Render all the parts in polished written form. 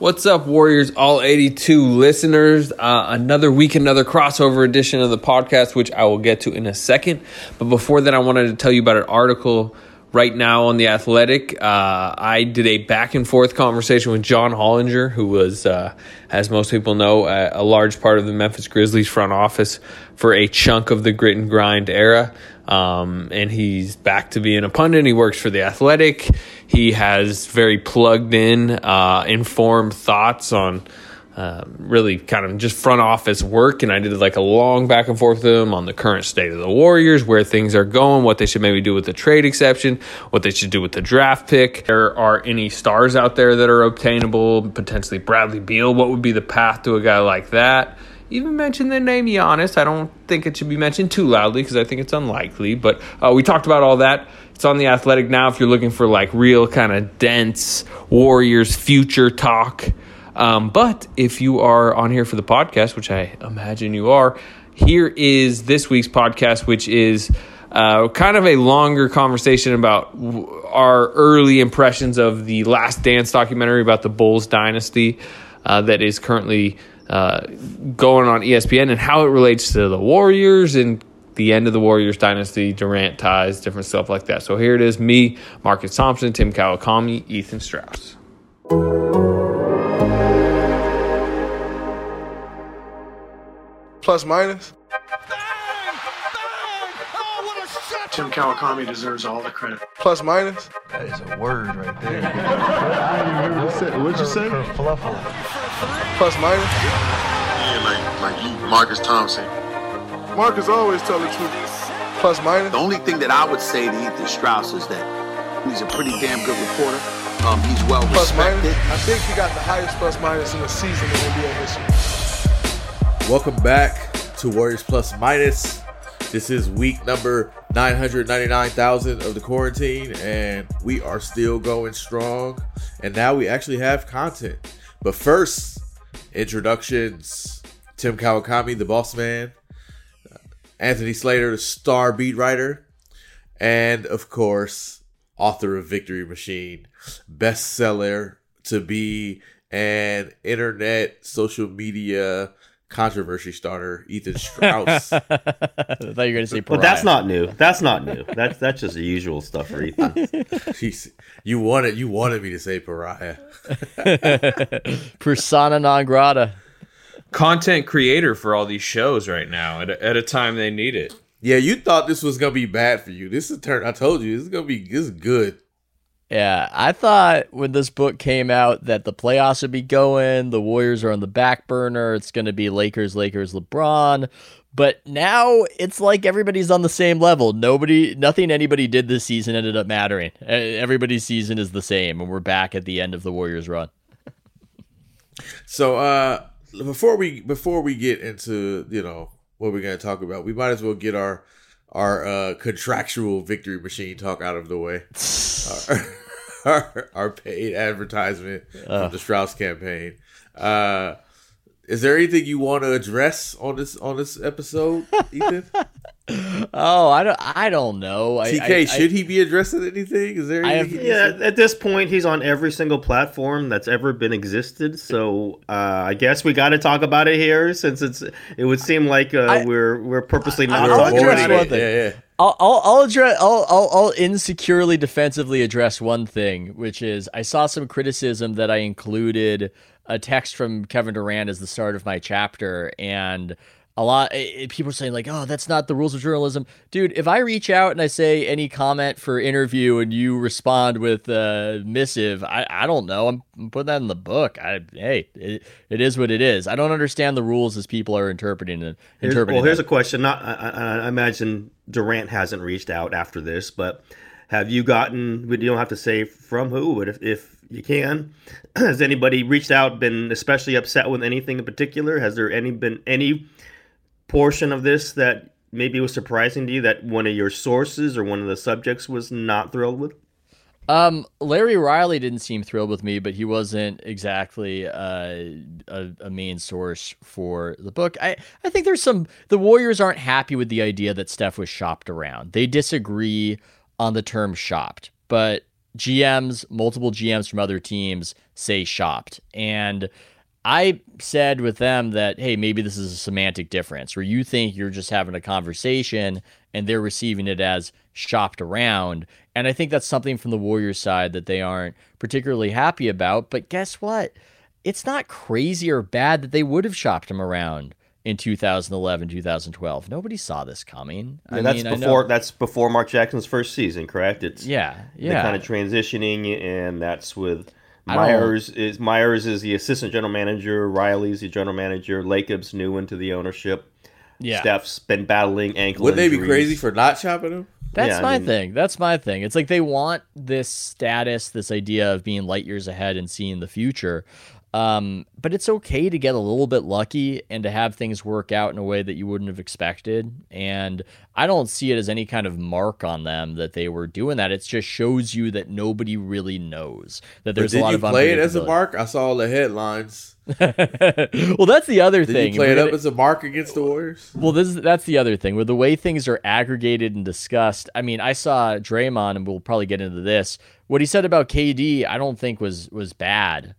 What's up, Warriors All 82 listeners? Another week, another crossover edition of the podcast, which I will get to in a second. But before that, I wanted to tell you about an article right now on The Athletic. I did a back-and-forth conversation with John Hollinger, who was, as most people know, a large part of the Memphis Grizzlies front office for a chunk of the grit and grind era. And he's back to being a pundit. He works for The Athletic. He has very plugged-in, informed thoughts on really kind of just front office work. And I did like a long back and forth with him on the current state of the Warriors, where things are going, what they should maybe do with the trade exception, what they should do with the draft pick. There are any stars out there that are obtainable, potentially Bradley Beal. What would be the path to a guy like that? Even mentioned the name Giannis. I don't think it should be mentioned too loudly because I think it's unlikely. But we talked about all that. It's on The Athletic now if you're looking for like real kind of dense Warriors future talk. But if you are on here for the podcast, which I imagine you are, here is this week's podcast, which is kind of a longer conversation about our early impressions of the Last Dance documentary about the Bulls dynasty that is currently going on ESPN, and how it relates to the Warriors and the end of the Warriors dynasty, Durant ties, different stuff like that. So here it is, me, Marcus Thompson, Tim Kawakami, Ethan Strauss. Plus minus. Tim Kawakami deserves all the credit. Plus minus. That is a word right there. I didn't even say. What'd you say? Fluffle. Plus minus. Yeah, like you, Marcus Thompson. Marcus always tell the truth. Plus minus. The only thing that I would say to Ethan Strauss is that he's a pretty damn good reporter. He's well respected. I think he got the highest plus minus in the season in NBA history. Welcome back to Warriors Plus Minus. This is week number 999,000 of the quarantine, and we are still going strong. And now we actually have content. But first, introductions. Tim Kawakami, the boss man. Anthony Slater, the star beat writer. And, of course, author of Victory Machine. Bestseller to be an internet social media controversy starter, Ethan Strauss. I thought you were going to say pariah. But that's not new. That's just the usual stuff for Ethan. Jeez, you wanted me to say pariah. Persona non grata. Content creator for all these shows right now at a time they need it. Yeah, you thought this was going to be bad for you. I told you, this is good. Yeah, I thought when this book came out that the playoffs would be going, the Warriors are on the back burner, it's going to be Lakers, LeBron, but now it's like everybody's on the same level. Nothing anybody did this season ended up mattering. Everybody's season is the same, and we're back at the end of the Warriors run. So before we get into, you know, what we're going to talk about, we might as well get our contractual Victory Machine talk out of the way. Our paid advertisement from the Strauss campaign. Is there anything you want to address on this episode, Ethan? I don't know. TK, should he be addressing anything? Is there anything? At this point, he's on every single platform that's ever been existed. So I guess we got to talk about it here, since it would seem like we're purposely not talking about it. Yeah. I'll insecurely defensively address one thing, which is I saw some criticism that I included a text from Kevin Durant as the start of my chapter, and a lot people are saying like, oh, that's not the rules of journalism. Dude, if I reach out and I say any comment for interview and you respond with missive, I don't know. I'm putting that in the book. It is what it is. I don't understand the rules as people are interpreting it. Here's a question. I imagine Durant hasn't reached out after this, but have you gotten, you don't have to say from who, but if you can, has anybody reached out, been especially upset with anything in particular? Has there been any portion of this that maybe was surprising to you, that one of your sources or one of the subjects was not thrilled with? Larry Riley didn't seem thrilled with me, but he wasn't exactly a main source for the book. I think the Warriors aren't happy with the idea that Steph was shopped around. They disagree on the term shopped, but GMs, multiple GMs from other teams say shopped. And I said with them that, hey, maybe this is a semantic difference where you think you're just having a conversation and they're receiving it as shopped around. And I think that's something from the Warriors side that they aren't particularly happy about. But guess what? It's not crazy or bad that they would have shopped him around in 2011, 2012. Nobody saw this coming. Yeah, that's before Mark Jackson's first season, correct? It's the kind of transitioning, and that's with Myers is the assistant general manager, Riley's the general manager, Lacob's new into the ownership. Yeah. Steph's been battling ankle injuries. Wouldn't they be crazy for not shopping him? That's my thing. It's like they want this status, this idea of being light years ahead and seeing the future. But it's okay to get a little bit lucky and to have things work out in a way that you wouldn't have expected. And I don't see it as any kind of mark on them that they were doing that. It just shows you that nobody really knows that there's a lot of unpredictability. Did you play it as a mark? I saw all the headlines. Well, that's the other thing. Did you play it up as a mark against the Warriors? Well, that's the other thing. With the way things are aggregated and discussed, I mean, I saw Draymond, and we'll probably get into this. What he said about KD, I don't think was bad.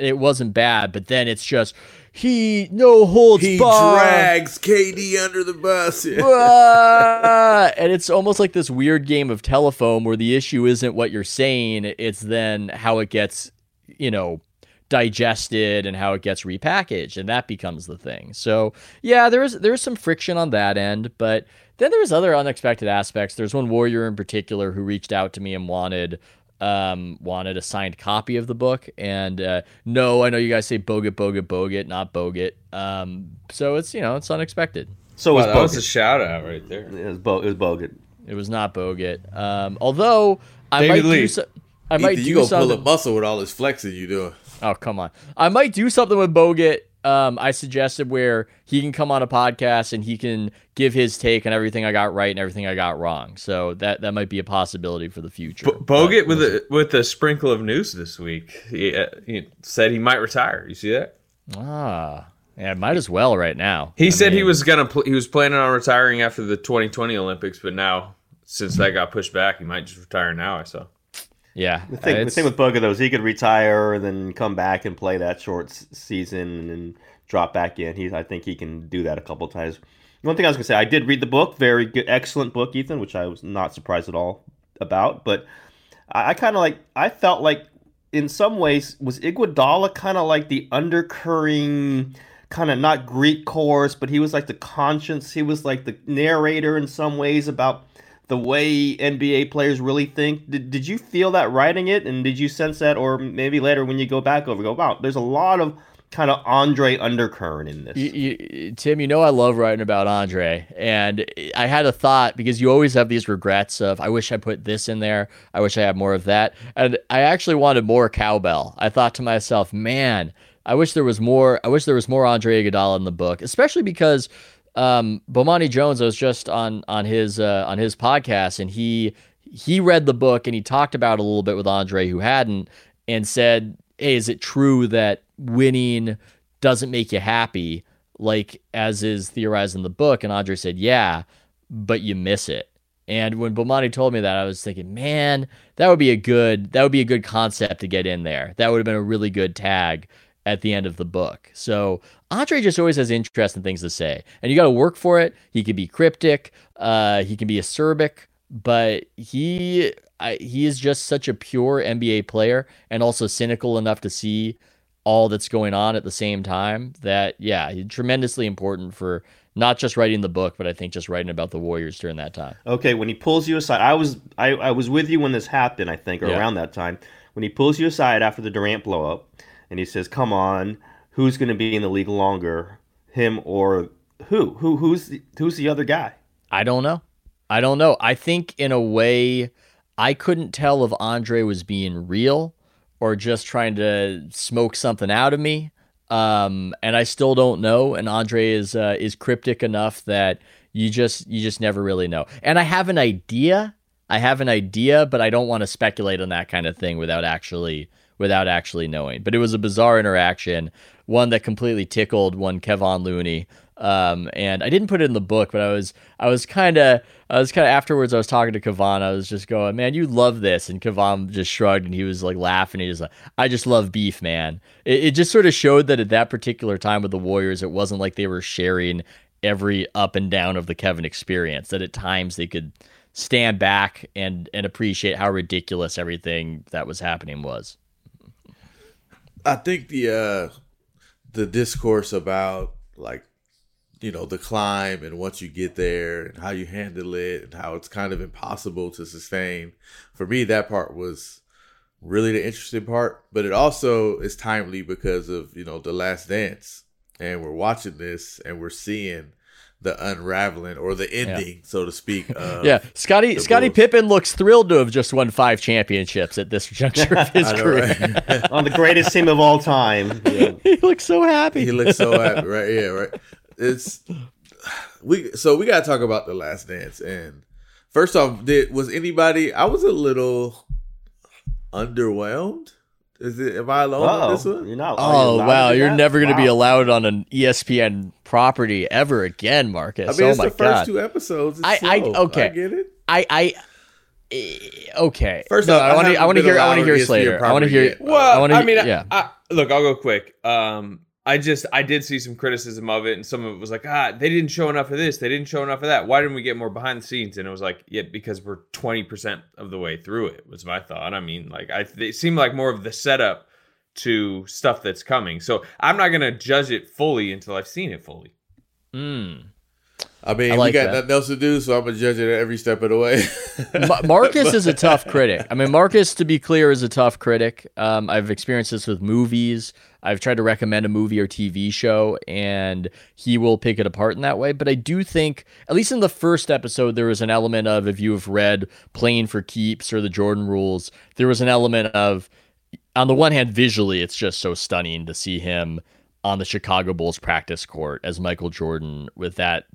It wasn't bad, but then it's just he no holds barred. He drags KD under the bus. And it's almost like this weird game of telephone where the issue isn't what you're saying, it's then how it gets, digested and how it gets repackaged, and that becomes the thing. So yeah, there's some friction on that end, but then there's other unexpected aspects. There's one Warrior in particular who reached out to me and wanted a signed copy of the book, and no, I know you guys say Bogut, not Bogut. So it's unexpected. So wow, that was a shout out right there. It was Bogut. It was not Bogut. Although I David might Lee. Do so- I Ethan, might you do go something. Pull a muscle with all this flexing you doing. Oh, come on. I might do something with Bogut. I suggested where he can come on a podcast and he can give his take on everything I got right and everything I got wrong. So that might be a possibility for the future. Bogut with a sprinkle of news this week. He said he might retire. You see that? Yeah, might as well right now. He said he was planning on retiring after the 2020 Olympics, but now since that got pushed back, he might just retire now. I saw. Yeah, the thing with Bogut though is he could retire and then come back and play that short season and drop back in. I think he can do that a couple of times. One thing I was gonna say, I did read the book, very good, excellent book, Ethan, which I was not surprised at all about. But I felt like in some ways was Iguodala kind of like the undercurring, kind of not Greek chorus, but he was like the conscience. He was like the narrator in some ways about the way NBA players really think. Did you feel that writing it? And did you sense that? Or maybe later when you go back over, go, wow, there's a lot of kind of Andre undercurrent in this. Tim, I love writing about Andre. And I had a thought, because you always have these regrets of, I wish I put this in there. I wish I had more of that. And I actually wanted more cowbell. I thought to myself, man, I wish there was more Andre Iguodala in the book, especially because Bomani Jones, I was just on his podcast, and he read the book and he talked about it a little bit with Andre, who hadn't, and said, hey, is it true that winning doesn't make you happy, like as is theorized in the book? And Andre said, yeah, but you miss it. And when Bomani told me that, I was thinking, man, that would be a good concept to get in there. That would have been a really good tag at the end of the book. So Andre just always has interesting things to say, and you got to work for it. He can be cryptic, he can be acerbic, but he is just such a pure NBA player, and also cynical enough to see all that's going on at the same time. That, yeah, tremendously important for not just writing the book, but I think just writing about the Warriors during that time. Okay, when he pulls you aside, I was with you when this happened, I think, or around that time, when he pulls you aside after the Durant blow up. And he says, come on, who's going to be in the league longer, him or who? Who's the other guy? I don't know. I think in a way I couldn't tell if Andre was being real or just trying to smoke something out of me. And I still don't know. And Andre is cryptic enough that you just never really know. And I have an idea, but I don't want to speculate on that kind of thing without actually without actually knowing. But it was a bizarre interaction, one that completely tickled one Kevon Looney. And I didn't put it in the book, but I was kind of afterwards, I was talking to Kevon. I was just going, man, you love this. And Kevon just shrugged and he was like laughing. He was like, I just love beef, man. It just sort of showed that at that particular time with the Warriors, it wasn't like they were sharing every up and down of the Kevin experience, that at times they could stand back and appreciate how ridiculous everything that was happening was. I think the discourse about, like, you know, the climb and once you get there and how you handle it and how it's kind of impossible to sustain. For me, that part was really the interesting part, but it also is timely because of, you know, The Last Dance, and we're watching this and we're seeing the unraveling or the ending, so to speak. Scottie Pippen looks thrilled to have just won 5 championships at this juncture of his career, right? On the greatest team of all time. Yeah. He looks so happy. Right? Yeah, right. We gotta talk about The Last Dance. And first off, I was a little underwhelmed. Am I alone on this one? You're not. Oh, wow. You're never going to be allowed on an ESPN property ever again, Marcus. I mean, it's the first 2 episodes. Okay. I get it. Okay. First off, I want to hear Slater. I want to hear. Well, I mean, yeah. Look, I'll go quick. I did see some criticism of it, and some of it was like, they didn't show enough of this, they didn't show enough of that. Why didn't we get more behind the scenes? And it was like, yeah, because we're 20% of the way through it, was my thought. I mean, like, it seemed like more of the setup to stuff that's coming. So I'm not going to judge it fully until I've seen it fully. I mean, we got nothing else to do, so I'm going to judge it every step of the way. Marcus is a tough critic. I mean, Marcus, to be clear, is a tough critic. I've experienced this with movies. I've tried to recommend a movie or TV show, and he will pick it apart in that way. But I do think, at least in the first episode, there was an element of, if you've read Playing for Keeps or The Jordan Rules, there was an element of, on the one hand, visually, it's just so stunning to see him on the Chicago Bulls practice court as Michael Jordan with that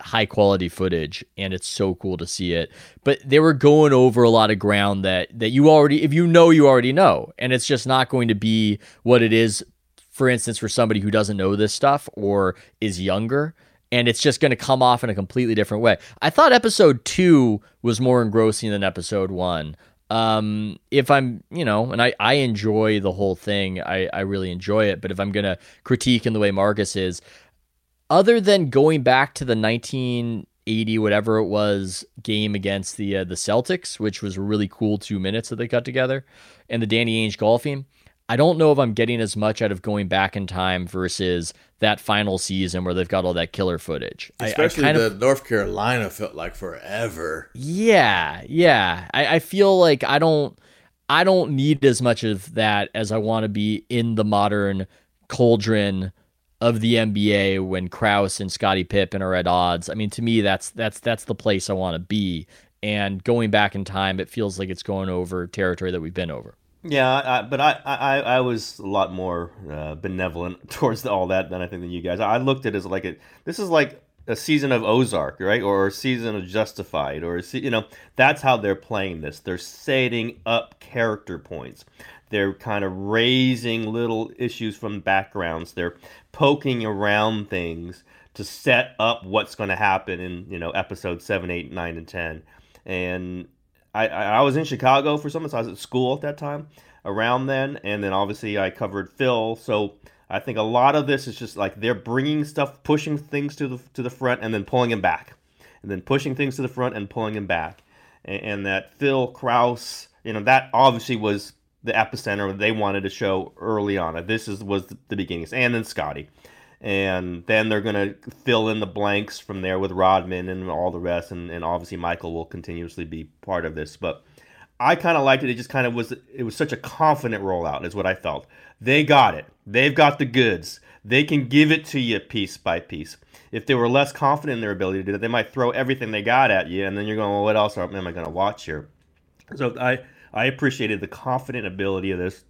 high quality footage, and it's so cool to see it. But they were going over a lot of ground that you already, if you know, you already know, and it's just not going to be what it is, for instance, for somebody who doesn't know this stuff or is younger, and it's just going to come off in a completely different way. I thought episode 2 was more engrossing than episode 1. If I'm, you know, and I enjoy the whole thing, I really enjoy it, but if I'm going to critique in the way Marcus is, other than going back to the 1980 whatever it was game against the Celtics, which was a really cool 2 minutes that they cut together, and the Danny Ainge golfing, I don't know if I'm getting as much out of going back in time versus that final season where they've got all that killer footage. Especially North Carolina felt like forever. Yeah. I feel like I don't need as much of that as I want to be in the modern cauldron of the NBA when Krause and Scottie Pippen are at odds. I mean, to me, that's the place I want to be. And going back in time, it feels like it's going over territory that we've been over. Yeah, but I was a lot more benevolent towards all that than you guys. I looked at it as like this is like a season of Ozark, right, or a season of Justified, or that's how they're playing this. They're setting up character points. They're kind of raising little issues from backgrounds. They're poking around things to set up what's going to happen in, episode 7, 8, 9, and 10. And I was in Chicago for some of this. I was at school at that time, around then. And then obviously I covered Phil. So I think a lot of this is just like they're bringing stuff, pushing things to the front and then pulling them back. And then pushing things to the front and pulling them back. And that Phil Krause, that obviously was the epicenter they wanted to show early on. This was the beginnings, and then Scottie, and then they're gonna fill in the blanks from there with Rodman and all the rest, and obviously Michael will continuously be part of this. But I kind of liked it. It just kind of was. It was such a confident rollout, is what I felt. They got it. They've got the goods. They can give it to you piece by piece. If they were less confident in their ability to do that, they might throw everything they got at you, and then you're going, well, what else am I gonna watch here? So I appreciated the confident ability of this.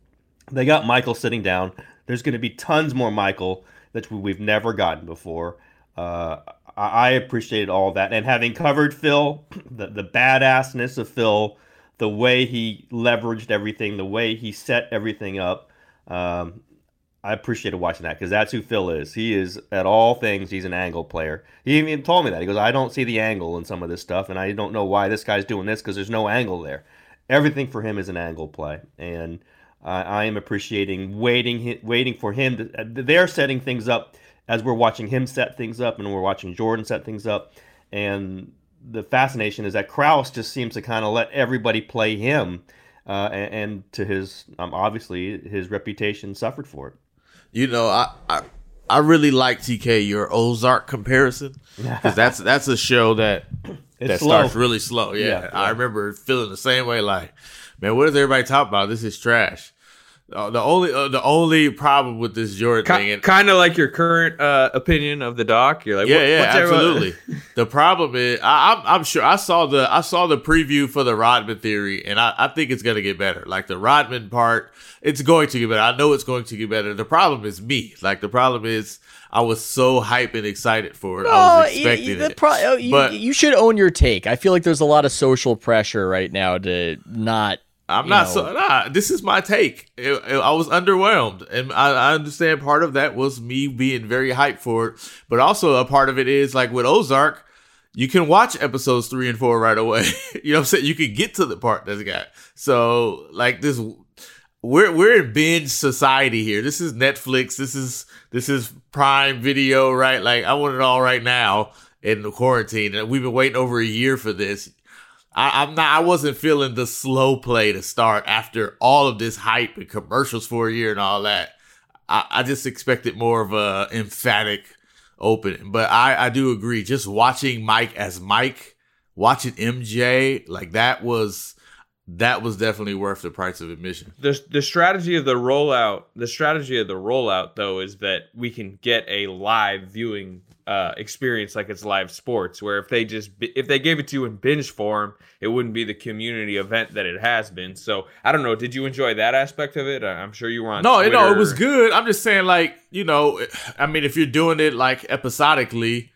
They got Michael sitting down. There's going to be tons more Michael that we've never gotten before. I appreciated all that. And having covered Phil, the badassness of Phil, the way he leveraged everything, the way he set everything up. I appreciated watching that because that's who Phil is. He is, at all things, he's an angle player. He even told me that. He goes, I don't see the angle in some of this stuff, and I don't know why this guy's doing this because there's no angle there. Everything for him is an angle play, and I am appreciating waiting for him. They're setting things up as we're watching him set things up and we're watching Jordan set things up. And the fascination is that Krause just seems to kind of let everybody play him, and to his obviously his reputation suffered for it. You know, I really like, TK, your Ozark comparison, because that's a show that starts really slow. Yeah, I remember feeling the same way. Like, man, what is everybody talking about? This is trash. The only problem with this Jordan thing, kind of like your current opinion of the doc. You're like, what's absolutely. The problem is, I'm sure I saw the preview for the Rodman theory, and I think it's gonna get better. Like the Rodman part, it's going to get better. I know it's going to get better. The problem is me. Like the problem is, I was so hyped and excited for it. No, I was expecting it. You should own your take. I feel like there's a lot of social pressure right now to not. I'm not so. Nah, this is my take. I was underwhelmed, and I understand part of that was me being very hyped for it, but also a part of it is like with Ozark, you can watch episodes 3 and 4 right away. You know what I'm saying? You can get to the part that's got. So like this, we're in binge society here. This is Netflix. This is Prime Video, right? Like I want it all right now in the quarantine, and we've been waiting over a year for this. I wasn't feeling the slow play to start after all of this hype and commercials for a year and all that. I just expected more of a emphatic opening. But I do agree. Just watching Mike as Mike, watching MJ, like that was definitely worth the price of admission. The strategy of the rollout though is that we can get a live viewing experience like it's live sports, where if they gave it to you in binge form, it wouldn't be the community event that it has been. So I don't know. Did you enjoy that aspect of it? I'm sure you were on Twitter. No, it was good. I'm just saying, like, you know, I mean, if you're doing it like episodically,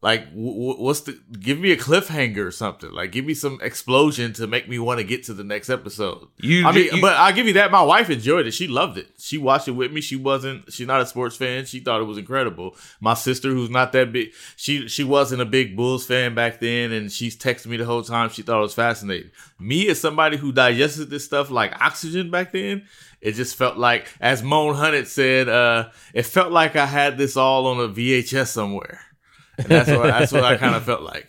like give me a cliffhanger or something. Like give me some explosion to make me want to get to the next episode. But I'll give you that. My wife enjoyed it. She loved it. She watched it with me. She's not a sports fan. She thought it was incredible. My sister, who's not that big, she wasn't a big Bulls fan back then, and she's texting me the whole time. She thought it was fascinating. Me, as somebody who digested this stuff like oxygen back then, it just felt like, as Moan Hunnett said, it felt like I had this all on a VHS somewhere. And that's what I kind of felt like.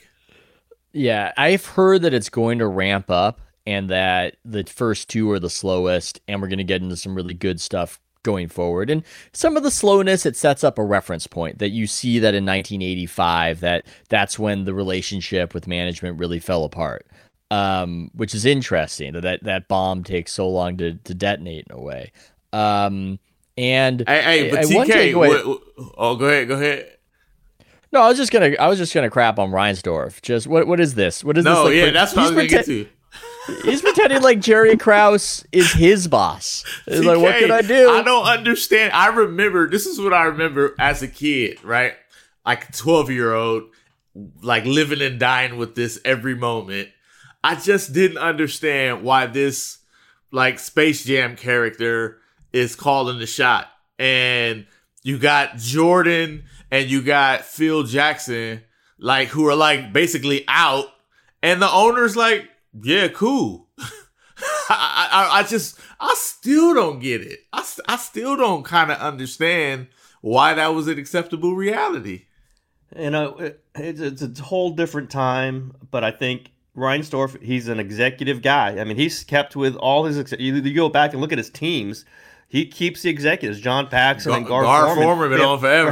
Yeah, I've heard that it's going to ramp up and that the first two are the slowest, and we're going to get into some really good stuff going forward. And some of the slowness, it sets up a reference point that you see that in 1985, that's when the relationship with management really fell apart, which is interesting that bomb takes so long to detonate in a way. And hey, but TK, go ahead. No, I was just gonna crap on Reinsdorf. Just what is this? What is this? No, yeah, that's what I was gonna get to. He's pretending like Jerry Krause is his boss. He's TK, like, what can I do? I don't understand. This is what I remember as a kid, right? Like a 12-year-old, like living and dying with this every moment. I just didn't understand why this like Space Jam character is calling the shot. And you got Jordan and you got Phil Jackson, like, who are like basically out, and the owner's like, yeah, cool. I still don't get it. I still don't kind of understand why that was an acceptable reality. You know, it's a whole different time, but I think Reinsdorf, he's an executive guy. I mean, he's kept with all his, you go back and look at his teams. He keeps the executives, John Paxson and Gar Forman. Been on forever.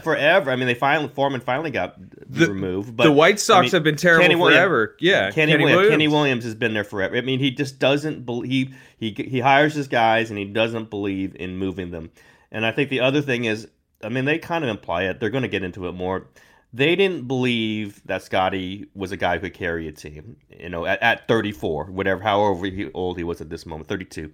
Forever. I mean, Forman finally got removed. But the White Sox have been terrible forever. Yeah, Kenny Williams has been there forever. I mean, he just doesn't believe. He hires his guys, and he doesn't believe in moving them. And I think the other thing is, I mean, they kind of imply it. They're going to get into it more. They didn't believe that Scottie was a guy who could carry a team. You know, at 34, whatever, however old he was at this moment, 32.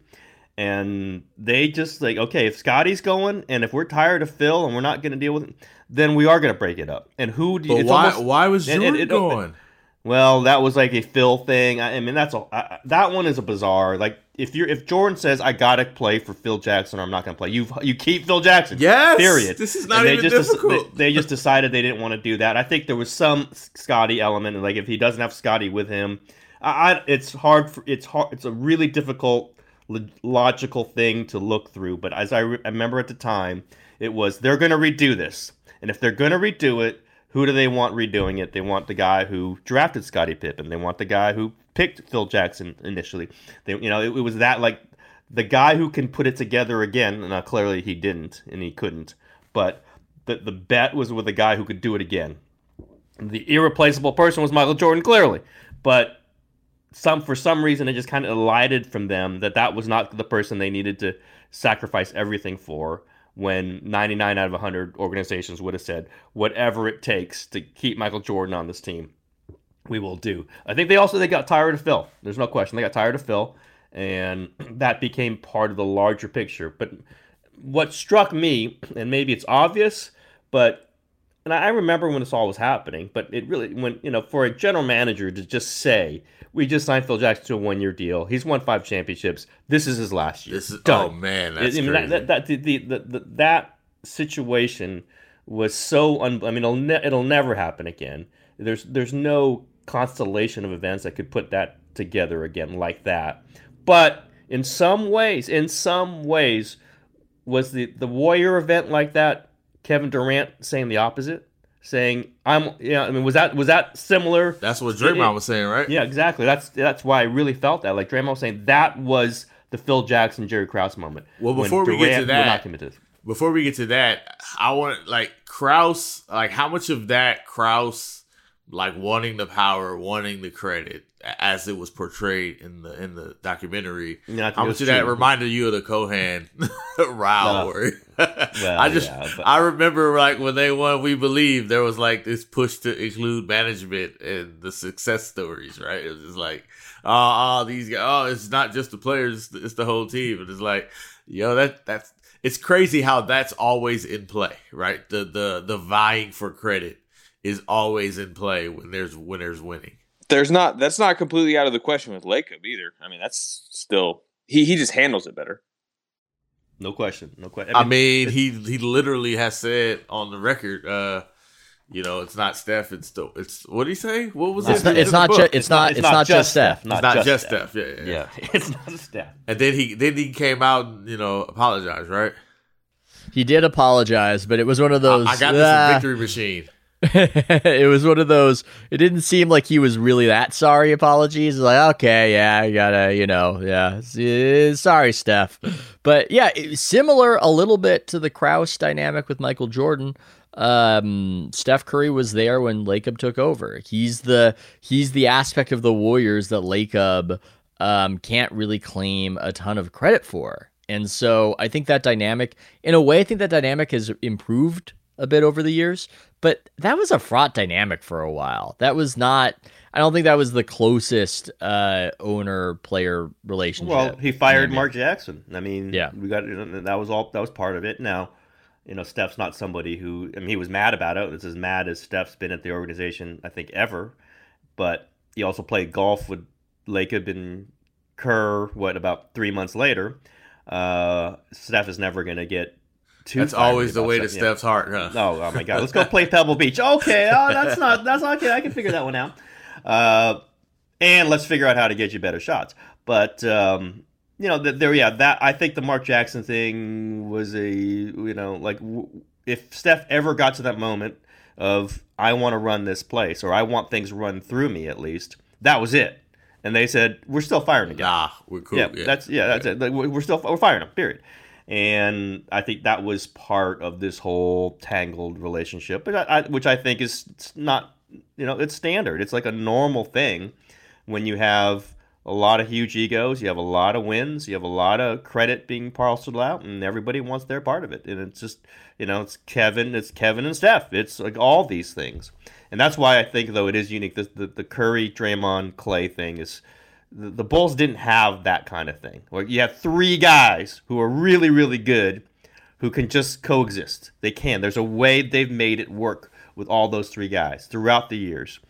And they just like, okay, if Scottie's going, and if we're tired of Phil, and we're not going to deal with him, then we are going to break it up. And who do you? But why was Jordan going? well, that was like a Phil thing. I mean, that one is a bizarre. Like, if Jordan says, I gotta play for Phil Jackson or I'm not gonna play, you keep Phil Jackson. Yes. Period. This is not even difficult. They just decided they didn't want to do that. I think there was some Scottie element, and like if he doesn't have Scottie with him, it's hard. It's a really difficult logical thing to look through. But as I remember at the time, it was they're gonna redo this, and if they're gonna redo it, who do they want redoing it? They want the guy who drafted Scottie Pippen. They want the guy who picked Phil Jackson initially. It was that, like, the guy who can put it together again. Now, clearly he didn't, and he couldn't. But the bet was with the guy who could do it again. The irreplaceable person was Michael Jordan, clearly. But for some reason, it just kind of elided from them that was not the person they needed to sacrifice everything for, when 99 out of 100 organizations would have said, whatever it takes to keep Michael Jordan on this team, we will do. I think they got tired of Phil. There's no question. They got tired of Phil, and that became part of the larger picture. But what struck me, and maybe it's obvious, and I remember when this all was happening, but it really, for a general manager to just say, we just signed Phil Jackson to a one-year deal. He's won 5 championships. This is his last year. Done. Oh, man, that's crazy. That situation was so, it'll never happen again. There's no constellation of events that could put that together again like that. But in some ways, was the Warrior event like that Kevin Durant saying the opposite? Saying, was that similar? That's what Draymond was saying, right? Yeah, exactly. That's why I really felt that. Like, Draymond was saying that was the Phil Jackson, Jerry Krause moment. Well, before we get to that, I want, like, Krause, like, how much of that Krause, like, wanting the power, wanting the credit, as it was portrayed in the documentary, how much of that reminded you of the Cohan rivalry? Well, I remember, like, when they won We Believe, there was like this push to include management and the success stories, right? It was just like, these guys, it's not just the players, it's the whole team. And it's like, that's it's crazy how that's always in play, right? The vying for credit is always in play when there's winners winning. That's not completely out of the question with Lacob either. I mean, that's still, he just handles it better. No question. I mean he literally has said on the record, it's not Steph. It's what did he say? What was it? It's not just Steph. It's not just Steph. Yeah. It's not Steph. And then he came out and, apologized, right? He did apologize, but it was one of those. I got this in Victory Machine. It was one of those, it didn't seem like he was really that sorry apologies. Like, okay, yeah, I gotta, sorry, Steph. But yeah, similar a little bit to the Krause dynamic with Michael Jordan. Steph Curry was there when Lacob took over. He's the aspect of the Warriors that Lacob can't really claim a ton of credit for. And so I think that dynamic, in a way, has improved a bit over the years, but that was a fraught dynamic for a while. That was not, I don't think that was the closest owner-player relationship. Well, he fired Mark Jackson. I mean, yeah, we got that was part of it. Now, Steph's not somebody who, he was mad about it. It's as mad as Steph's been at the organization, I think, ever. But he also played golf with Lacob and Kerr, about 3 months later. Steph is never going to get that's always the way to Steph's heart, huh? Oh my God. Let's go play Pebble Beach. Okay. That's not okay. I can figure that one out. And let's figure out how to get you better shots. But, I think the Mark Jackson thing was if Steph ever got to that moment of, I want to run this place, or I want things run through me at least, that was it. And they said, we're still firing him. Nah, we're cool. Yeah, that's it. Like, we're firing him, period. And I think that was part of this whole tangled relationship, which I think is not, it's standard. It's like a normal thing when you have a lot of huge egos, you have a lot of wins, you have a lot of credit being parceled out, and everybody wants their part of it. And it's just, it's Kevin and Steph. It's like all these things. And that's why I think, though, it is unique. The Curry, Draymond, Clay thing is, the Bulls didn't have that kind of thing. Like, you have three guys who are really, really good who can just coexist. They can. There's a way they've made it work with all those three guys throughout the years.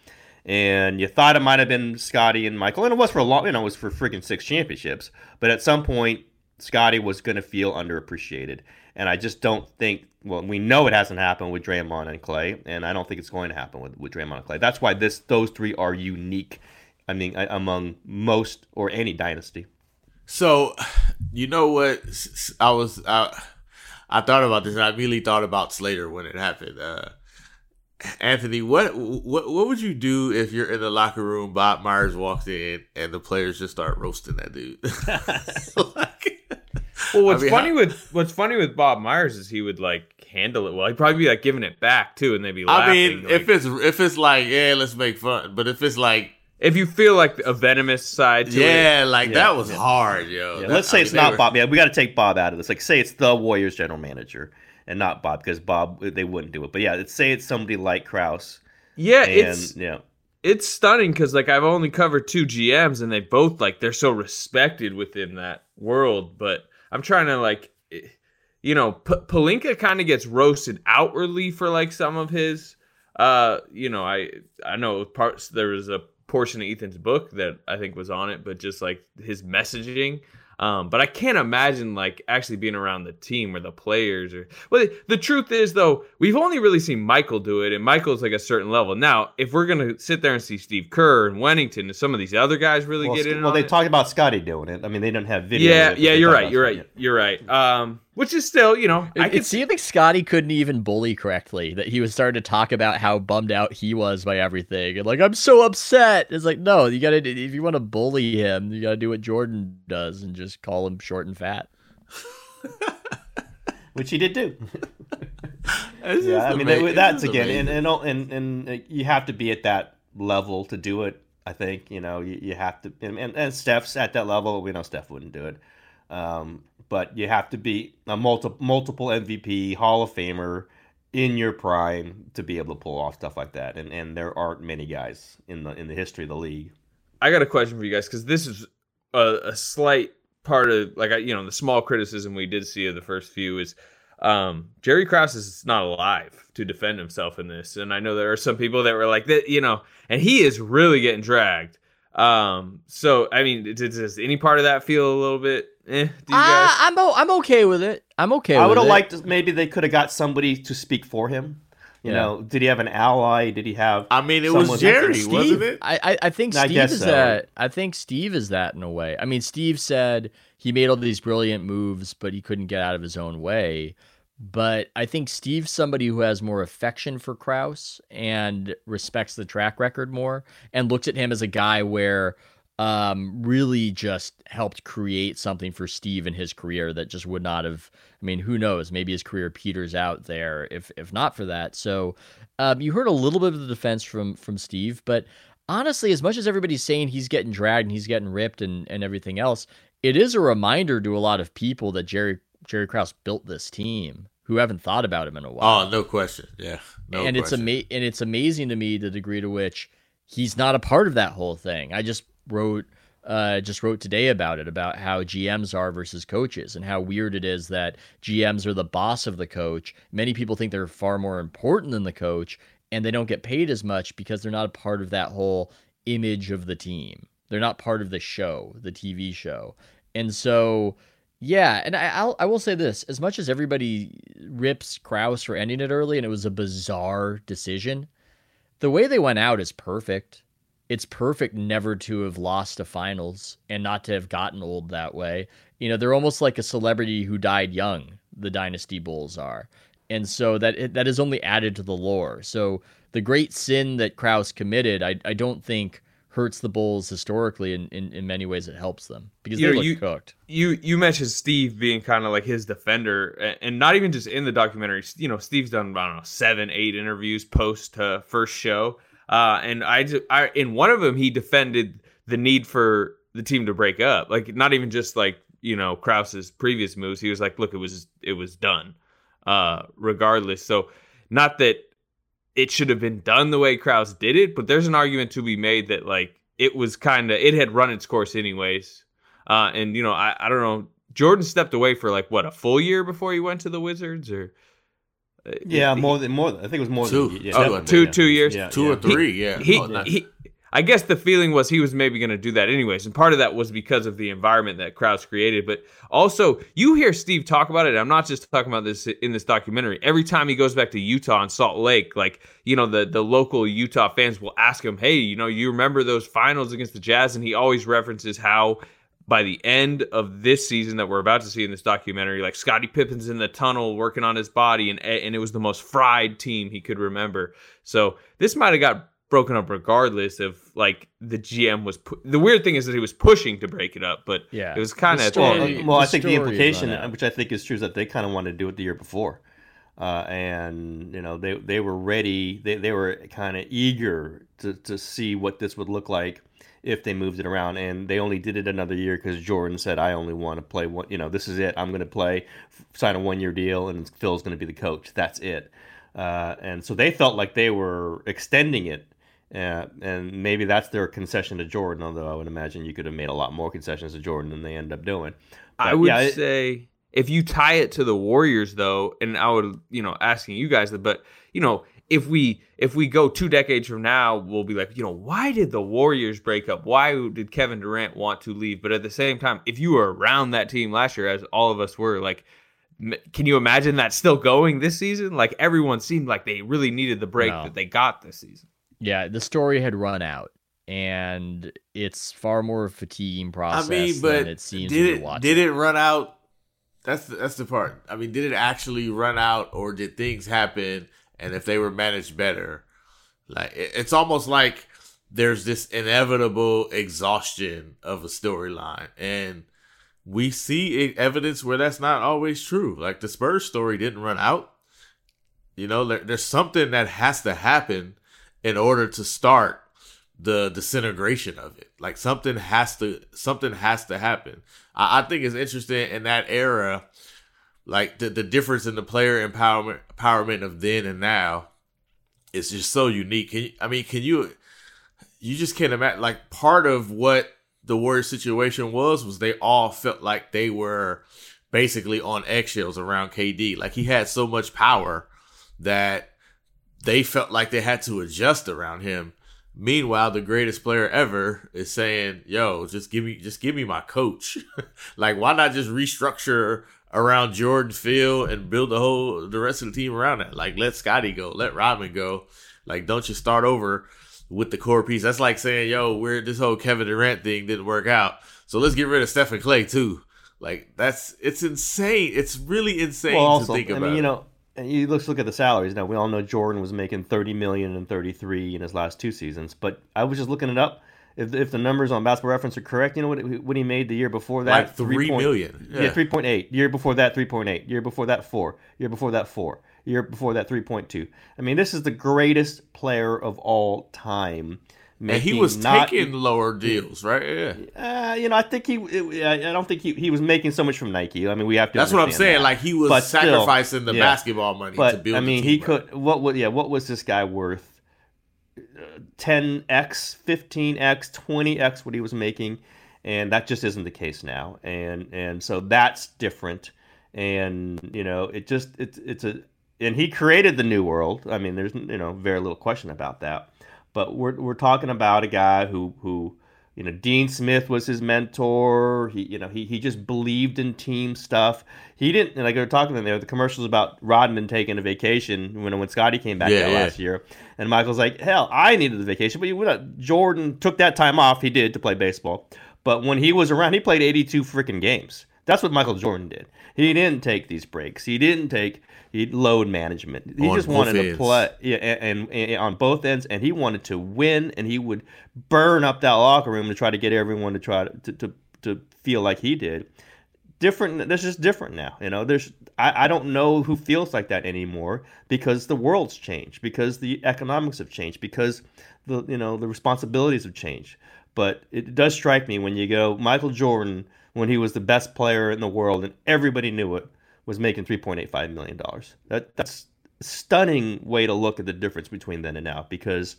And you thought it might have been Scottie and Michael, and it was for a long, you know, it was for freaking 6 championships. But at some point, Scottie was going to feel underappreciated. And I just don't think, well, we know it hasn't happened with Draymond and Clay, and I don't think it's going to happen with Draymond and Clay. That's why those three are unique, I mean, among most or any dynasty. So, you know what? I thought about this, and I really thought about Slater when it happened. Anthony, what would you do if you're in the locker room, Bob Myers walks in, and the players just start roasting that dude? Well, what's funny with Bob Myers is he would like handle it well. He'd probably be like giving it back too, and they'd be laughing. I mean, like, if it's like, yeah, let's make fun, but if it's like, if you feel like a venomous side to it. Like, yeah, that was hard, yo. Yeah, let's say it's not Bob. Yeah, we got to take Bob out of this. Like, say it's the Warriors general manager and not Bob, because Bob, they wouldn't do it. But yeah, say it's somebody like Krause. Yeah, it's stunning because, like, I've only covered 2 GMs, and they both, like, they're so respected within that world. But I'm trying to, like, you know, Pelinka kind of gets roasted outwardly for, like, some of his, you know, I know parts there was a portion of Ethan's book that I think was on it, but just like his messaging. But I can't imagine like actually being around the team or the players or. Well, the truth is though, we've only really seen Michael do it, and Michael's like a certain level. Now, if we're gonna sit there and see Steve Kerr and Wennington and some of these other guys really get in, well, they talked about Scottie doing it. I mean, they didn't have video. Yeah, you're right. Which is still, you know, it seemed like Scottie couldn't even bully correctly. That he was starting to talk about how bummed out he was by everything, and like, I'm so upset. It's like, no, you gotta, if you want to bully him, you gotta do what Jordan does and just call him short and fat, which he did do. Yeah, I mean, that's again, and you have to be at that level to do it. I think, you know, you have to, and Steph's at that level. We know Steph wouldn't do it. But you have to be a multiple MVP, Hall of Famer in your prime to be able to pull off stuff like that. And there aren't many guys in the history of the league. I got a question for you guys, because this is a slight part of, like, you know, the small criticism we did see of the first few is Jerry Krause is not alive to defend himself in this. And I know there are some people that were like, that, you know, and he is really getting dragged. So, I mean, does any part of that feel a little bit? Do you guys? I'm okay with it. I would have liked, maybe they could have got somebody to speak for him. You know, did he have an ally? Did he have? I mean, it was Jerry, Steve, wasn't it? I think Steve is so. That. I think Steve is that in a way. I mean, Steve said he made all these brilliant moves, but he couldn't get out of his own way. But I think Steve's somebody who has more affection for Krause and respects the track record more, and looks at him as a guy where really just helped create something for Steve in his career that just would not have, I mean, who knows, maybe his career peters out there if not for that. So you heard a little bit of the defense from Steve, but honestly, as much as everybody's saying he's getting dragged and he's getting ripped and everything else, it is a reminder to a lot of people that Jerry Krause built this team who haven't thought about him in a while. Oh, no question. Yeah. It's amazing to me the degree to which he's not a part of that whole thing. I just wrote today about it, about how GMs are versus coaches, and how weird it is that GMs are the boss of the coach. Many people think they're far more important than the coach, and they don't get paid as much because they're not a part of that whole image of the team. They're not part of the show, the TV show. And so, yeah, and I will say this, as much as everybody rips Krause for ending it early, and it was a bizarre decision, the way they went out is perfect. It's perfect never to have lost a finals and not to have gotten old that way. You know, they're almost like a celebrity who died young, the Dynasty Bulls are. And so that is only added to the lore. So the great sin that Krause committed, I don't think hurts the Bulls historically. In many ways, it helps them because they look cooked. You mentioned Steve being kind of like his defender, and not even just in the documentary. You know, Steve's done, I don't know, 7, 8 interviews post first show. And I in one of them, he defended the need for the team to break up. Like, not even just like, you know, Krause's previous moves. He was like, look, it was done regardless. So not that it should have been done the way Krause did it, but there's an argument to be made that, like, it was kind of, it had run its course anyways. And, you know, I don't know. Jordan stepped away for like, what, a full year before he went to the Wizards, or? Yeah, more than I think it was more than 2 years. 2 or 3. Yeah. He I guess the feeling was he was maybe going to do that anyways, and part of that was because of the environment that Krause created. But also, you hear Steve talk about it. I'm not just talking about this in this documentary. Every time he goes back to Utah and Salt Lake, like, you know, the local Utah fans will ask him, hey, you know, you remember those finals against the Jazz? And he always references how by the end of this season that we're about to see in this documentary, like, Scottie Pippen's in the tunnel working on his body, and it was the most fried team he could remember. So this might have got broken up regardless of, like, the GM was the weird thing is that he was pushing to break it up, but yeah, it was kind of I think the implication, which I think is true, is that they kind of wanted to do it the year before, and you know, they were ready, they were kind of eager to see what this would look like if they moved it around. And they only did it another year because Jordan said, I only want to play one, you know, this is it, I'm going to play, sign a one-year deal, and Phil's going to be the coach, that's it. And so they felt like they were extending it. And maybe that's their concession to Jordan, although I would imagine you could have made a lot more concessions to Jordan than they end up doing. But I would say if you tie it to the Warriors, though, and I would, you know, asking you guys, but, you know, if we go 2 decades from now, we'll be like, you know, why did the Warriors break up? Why did Kevin Durant want to leave? But at the same time, if you were around that team last year, as all of us were, like, can you imagine that still going this season? Like, everyone seemed like they really needed the break that they got this season. Yeah, the story had run out, and it's far more of a fatiguing process than it seems to watch. Did it run out? That's the part. I mean, did it actually run out, or did things happen? And if they were managed better, like, it's almost like there's this inevitable exhaustion of a storyline, and we see evidence where that's not always true. Like, the Spurs story didn't run out. You know, there's something that has to happen in order to start the disintegration of it. Like, something has to happen. I think it's interesting in that era, like, the difference in the player empowerment of then and now is just so unique. You just can't imagine, like, part of what the Warriors situation was they all felt like they were basically on eggshells around KD. Like, he had so much power that they felt like they had to adjust around him. Meanwhile, the greatest player ever is saying, yo, just give me my coach. Like, why not just restructure around Jordan, Phil, and build the rest of the team around that? Like, let Scottie go, let Rodman go. Like, don't you start over with the core piece? That's like saying, yo, this whole Kevin Durant thing didn't work out, so let's get rid of Steph and Clay too. Like, it's insane. It's really insane to think about. And you look at the salaries. Now, we all know Jordan was making $30 million and $33 in his last 2 seasons. But I was just looking it up. If the numbers on Basketball Reference are correct, you know what he made the year before that? Like $3 million. Yeah, 3.8. Year before that, 3.8. Year before that, 4. Year before that, 4. Year before that, 3.2. I mean, this is the greatest player of all time. And he was taking lower deals, right? Yeah. I think I don't think he was making so much from Nike. I mean, we have to. That's what I'm saying. That. Like, he was sacrificing the basketball money to build. I mean, he could. What was this guy worth? 10x, 15x, 20x what he was making, and that just isn't the case now. And so that's different. And you know, and he created the new world. I mean, there's very little question about that. But we're talking about a guy who Dean Smith was his mentor. He just believed in team stuff. He didn't, and like, we were talking in there, the commercials about Rodman taking a vacation when Scottie came back last year, and Michael's like, hell, I needed the vacation, but Jordan took that time off. He did, to play baseball, but when he was around, he played 82 freaking games. That's what Michael Jordan did. He didn't take these breaks. He didn't take load management. He just wanted to play and on both ends, and he wanted to win, and he would burn up that locker room to try to get everyone to try to feel like he did. Different. That's just different now. I don't know who feels like that anymore, because the world's changed, because the economics have changed, because the responsibilities have changed. But it does strike me when you go Michael Jordan, when he was the best player in the world and everybody knew it, was making $3.85 million. That's a stunning way to look at the difference between then and now, because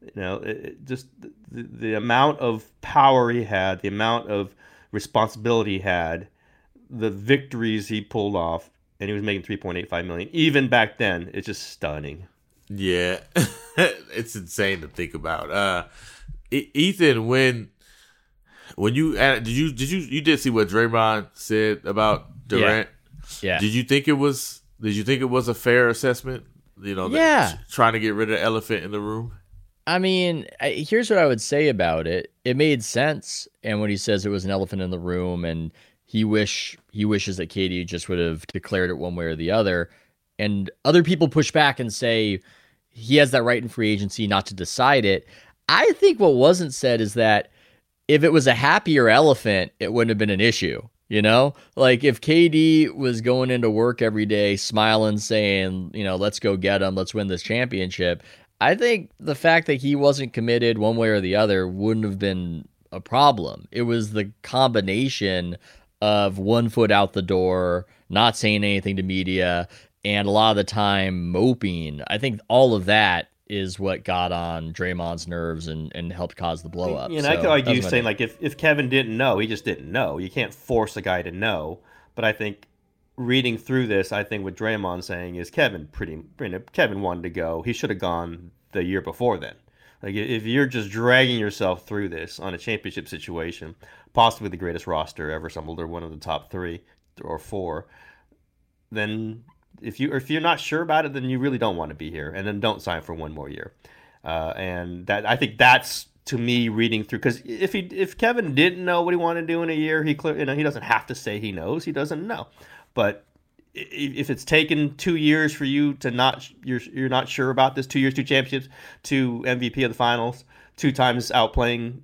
the amount of power he had, the amount of responsibility he had, the victories he pulled off, and he was making $3.85 million. Even back then, it's just stunning. Yeah, it's insane to think about. Ethan, when you did you see what Draymond said about Durant? Yeah. Did you think it was a fair assessment? You know, trying to get rid of the elephant in the room. I mean, here's what I would say about it. It made sense, and when he says it was an elephant in the room, and he wishes that KD just would have declared it one way or the other, and other people push back and say he has that right in free agency not to decide it. I think what wasn't said is that if it was a happier elephant, it wouldn't have been an issue. You know, like if KD was going into work every day smiling, saying, you know, let's go get him, let's win this championship. I think the fact that he wasn't committed one way or the other wouldn't have been a problem. It was the combination of 1 foot out the door, not saying anything to media, and a lot of the time moping. I think all of that is what got on Draymond's nerves and helped cause the blow up. You know, so I could argue saying like if Kevin didn't know, he just didn't know. You can't force a guy to know. But I think reading through this, I think what Draymond's saying is Kevin wanted to go. He should have gone the year before then. Like if you're just dragging yourself through this on a championship situation, possibly the greatest roster ever assembled or one of the top 3 or 4, then if you're not sure about it, then you really don't want to be here, and then don't sign for one more year. And that I think that's to me reading through, because if Kevin didn't know what he wanted to do in a year, he doesn't have to say he knows. He doesn't know. But if it's taken 2 years for you to you're not sure about this, 2 years, 2 championships, 2 MVP of the finals, 2 times outplaying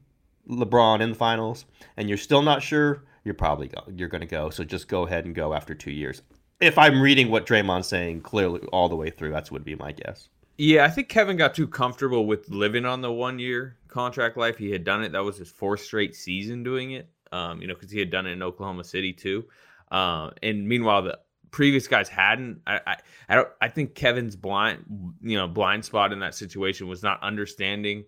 LeBron in the finals, and you're still not sure, you're going to go. So just go ahead and go after 2 years. If I'm reading what Draymond's saying clearly all the way through, that would be my guess. Yeah, I think Kevin got too comfortable with living on the 1 year contract life. He had done it. That was his 4th straight season doing it, because he had done it in Oklahoma City too. And meanwhile, the previous guys hadn't. I think Kevin's blind spot in that situation was not understanding.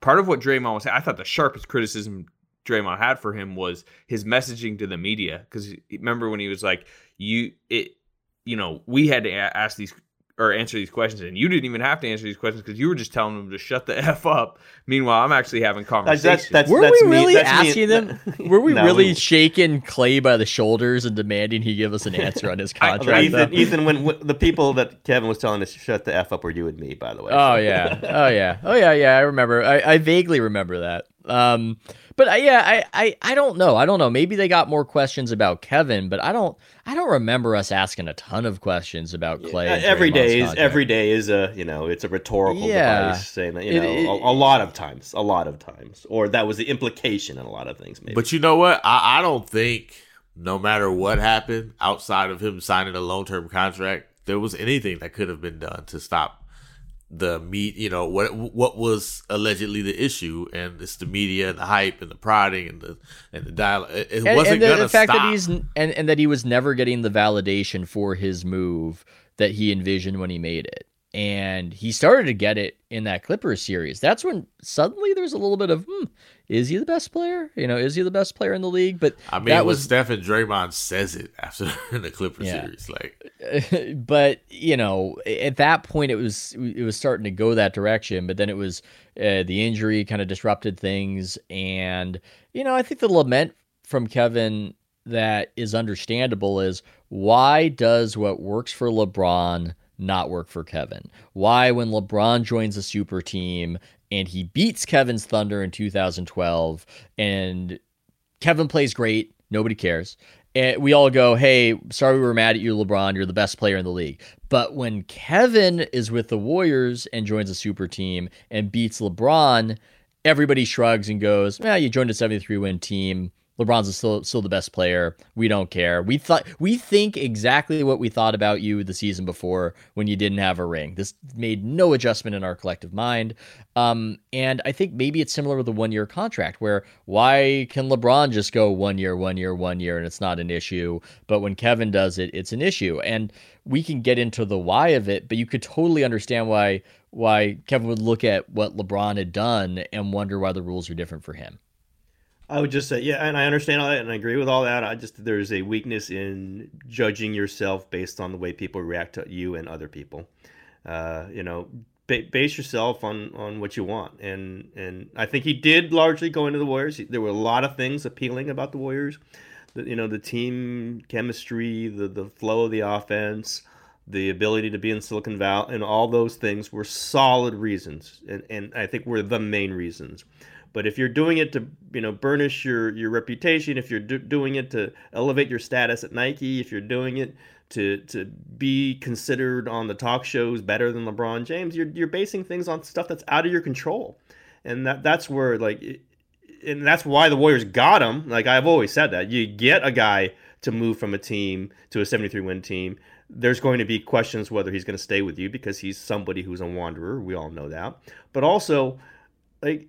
Part of what Draymond was saying, I thought the sharpest criticism Draymond had for him was his messaging to the media. Because remember when he was like, we had to ask these or answer these questions, and you didn't even have to answer these questions because you were just telling them to shut the F up. Meanwhile, I'm actually having conversations. Were we really shaking Clay by the shoulders and demanding he give us an answer on his contract? Ethan, when the people that Kevin was telling us to shut the F up were you and me, by the way. Oh, yeah. I remember. I vaguely remember that. But I don't know. I don't know. Maybe they got more questions about Kevin, but I don't remember us asking a ton of questions about Clay. Every day is a rhetorical device saying that, a lot of times, or that was the implication in a lot of things. Maybe. But you know what? I don't think no matter what happened outside of him signing a long-term contract, there was anything that could have been done to stop the meat, what was allegedly the issue, and it's the media and the hype and the prodding and the dialogue. And that he was never getting the validation for his move that he envisioned when he made it, and he started to get it in that Clippers series. That's when suddenly there's a little bit of is he the best player? Is he the best player in the league? But I mean, that was Steph and Draymond says it after the Clippers series, like. But at that point, it was starting to go that direction. But then it was the injury kind of disrupted things, and I think the lament from Kevin that is understandable is why does what works for LeBron not work for Kevin? Why, when LeBron joins a super team and he beats Kevin's Thunder in 2012 and Kevin plays great, nobody cares, and we all go, hey, sorry we were mad at you, LeBron, you're the best player in the league. But when Kevin is with the Warriors and joins a super team and beats LeBron, everybody shrugs and goes, you joined a 73-win team, LeBron's still the best player. We don't care. We think exactly what we thought about you the season before when you didn't have a ring. This made no adjustment in our collective mind. And I think maybe it's similar with the 1 year contract, where why can LeBron just go 1 year, and it's not an issue, but when Kevin does it, it's an issue. And we can get into the why of it, but you could totally understand why Kevin would look at what LeBron had done and wonder why the rules are different for him. I would just say, and I understand all that, and I agree with all that. There's a weakness in judging yourself based on the way people react to you and other people. base yourself on what you want. And I think he did largely go into the Warriors. There were a lot of things appealing about the Warriors. You know, the team chemistry, the flow of the offense, the ability to be in Silicon Valley, and all those things were solid reasons. And I think were the main reasons. But if you're doing it to, you know, burnish your reputation, if you're doing it to elevate your status at Nike, if you're doing it to be considered on the talk shows better than LeBron James, you're basing things on stuff that's out of your control. And that's where, like, and that's why the Warriors got him. Like, I've always said that. You get a guy to move from a team to a 73-win team, there's going to be questions whether he's going to stay with you because he's somebody who's a wanderer. We all know that. But also, like,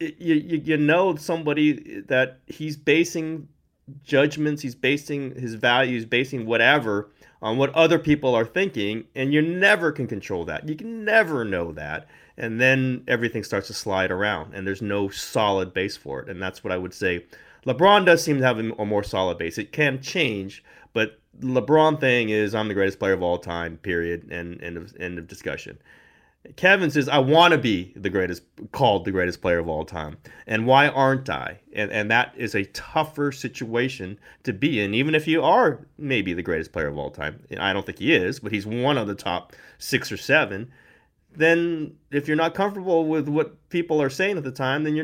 You know somebody that he's basing judgments, he's basing his values, basing whatever on what other people are thinking, and you never can control that. You can never know that. And then everything starts to slide around, and there's no solid base for it. And that's what I would say. LeBron does seem to have a more solid base. It can change, but LeBron thing is, I'm the greatest player of all time, period, and end of discussion. Kevin says, I want to be called the greatest player of all time. And why aren't I? And that is a tougher situation to be in, even if you are maybe the greatest player of all time. I don't think he is, but he's one of the top 6 or 7. Then if you're not comfortable with what people are saying at the time, then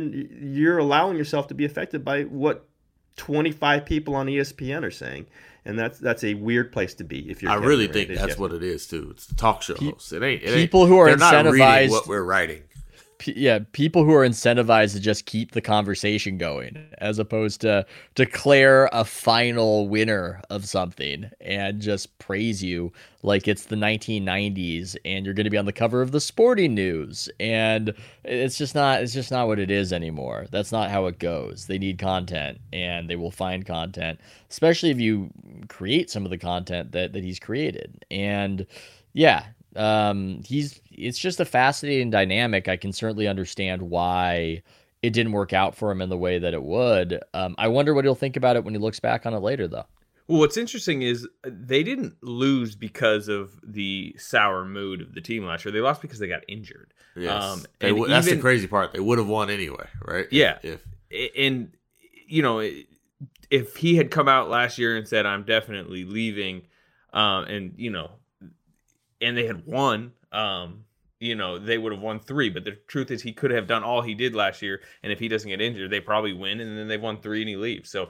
you're allowing yourself to be affected by what 25 people on ESPN are saying. And that's a weird place to be. If you're, I really think that's what it is too. It's the talk show hosts. It ain't people who are incentivized. Not reading what we're writing. People who are incentivized to just keep the conversation going, as opposed to declare a final winner of something and just praise you like it's the 1990s and you're going to be on the cover of the Sporting News. And it's just not what it is anymore. That's not how it goes. They need content, and they will find content, especially if you create some of the content that he's created. And yeah. It's just a fascinating dynamic. I can certainly understand why it didn't work out for him in the way that it would. I wonder what he'll think about it when he looks back on it later, though. Well, what's interesting is they didn't lose because of the sour mood of the team last year. They lost because they got injured. Yes. That's the crazy part. They would have won anyway, right? Yeah. If he had come out last year and said, I'm definitely leaving, and they had won, they would have won 3. But the truth is he could have done all he did last year. And if he doesn't get injured, they probably win. And then they've won 3 and he leaves. So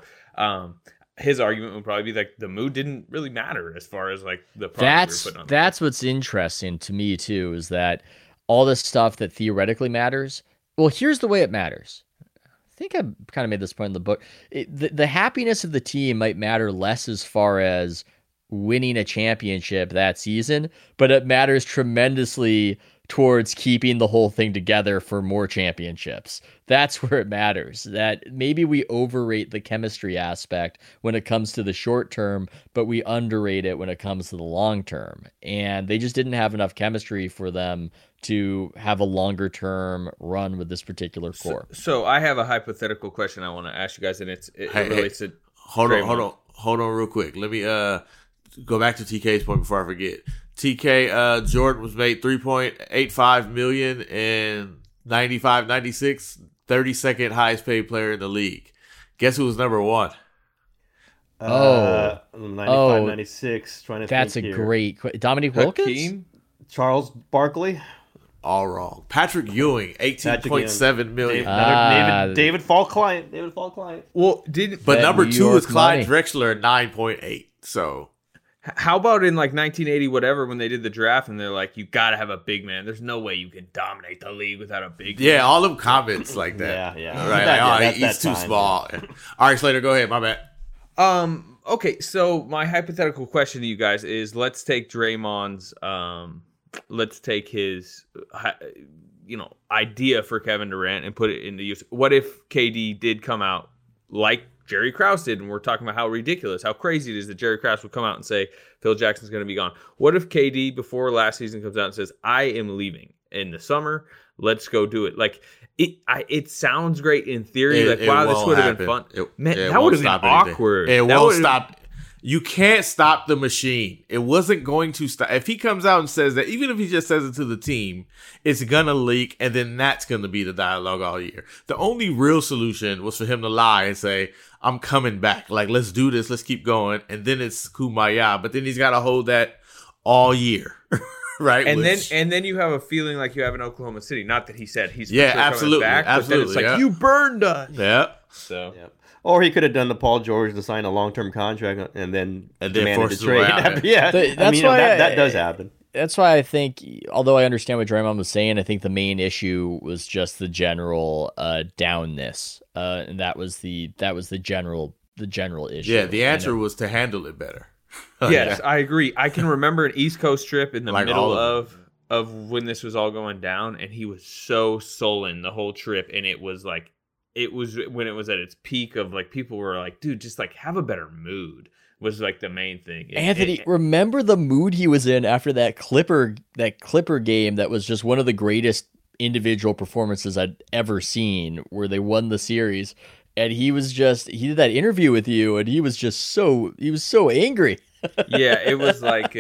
his argument would probably be like the mood didn't really matter as far as like the product we were putting on. That's what's interesting to me, too, is that all this stuff that theoretically matters. Well, here's the way it matters. I think I kind of made this point in the book. The happiness of the team might matter less as far as winning a championship that season, but it matters tremendously towards keeping the whole thing together for more championships. That's where it matters. That maybe we overrate the chemistry aspect when it comes to the short term, but we underrate it when it comes to the long term. And they just didn't have enough chemistry for them to have a longer term run with this particular core. So I have a hypothetical question I want to ask you guys, and it relates to hold on real quick. Let me go back to TK's point before I forget. TK, Jordan was made $3.85 million in 95, 96, 32nd highest paid player in the league. Guess who was number 1? 95, 96. Trying to that's think a here. Great. Dominique Wilkins? Hakeem? Charles Barkley? All wrong. Patrick Ewing, $18.7 million. David Falk client. Well, but number 2 was Clyde Drexler, $9.8. So. How about in like 1980, whatever, when they did the draft and they're like, you got to have a big man. There's no way you can dominate the league without a big man. Yeah, all them comments like that. Yeah. All right. He's too small. All right, Slater, go ahead. My bad. Okay, so my hypothetical question to you guys is let's take Draymond's, his idea for Kevin Durant and put it into use. What if KD did come out like Jerry Krause did, and we're talking about how ridiculous, how crazy it is that Jerry Krause would come out and say, Phil Jackson's going to be gone. What if KD, before last season, comes out and says, I am leaving in the summer. Let's go do it. Like, it sounds great in theory. It, like, wow, this would have been fun. Man, that would have been awkward. It won't stop. You can't stop the machine. It wasn't going to stop. If he comes out and says that, even if he just says it to the team, it's going to leak, and then that's going to be the dialogue all year. The only real solution was for him to lie and say, I'm coming back. Like, let's do this. Let's keep going. And then it's kumbaya. But then he's got to hold that all year. Right. And then you have a feeling like you have in Oklahoma City. Not that he said he's absolutely coming back, absolutely. But then it's like, you burned us. Yeah. So. Yeah. Or he could have done the Paul George to sign a long-term contract and then demanded a trade. Yeah, that does happen. That's why I think, although I understand what Draymond was saying, I think the main issue was just the general downness, and that was the general issue. Yeah, the answer was to handle it better. Yes, I agree. I can remember an East Coast trip in the middle of when this was all going down, and he was so sullen the whole trip, and it was like. It was when it was at its peak of like people were like, dude, just like have a better mood was like the main thing. Anthony, remember the mood he was in after that Clipper game that was just one of the greatest individual performances I'd ever seen where they won the series. And he did that interview with you and he was so angry. Yeah, it was like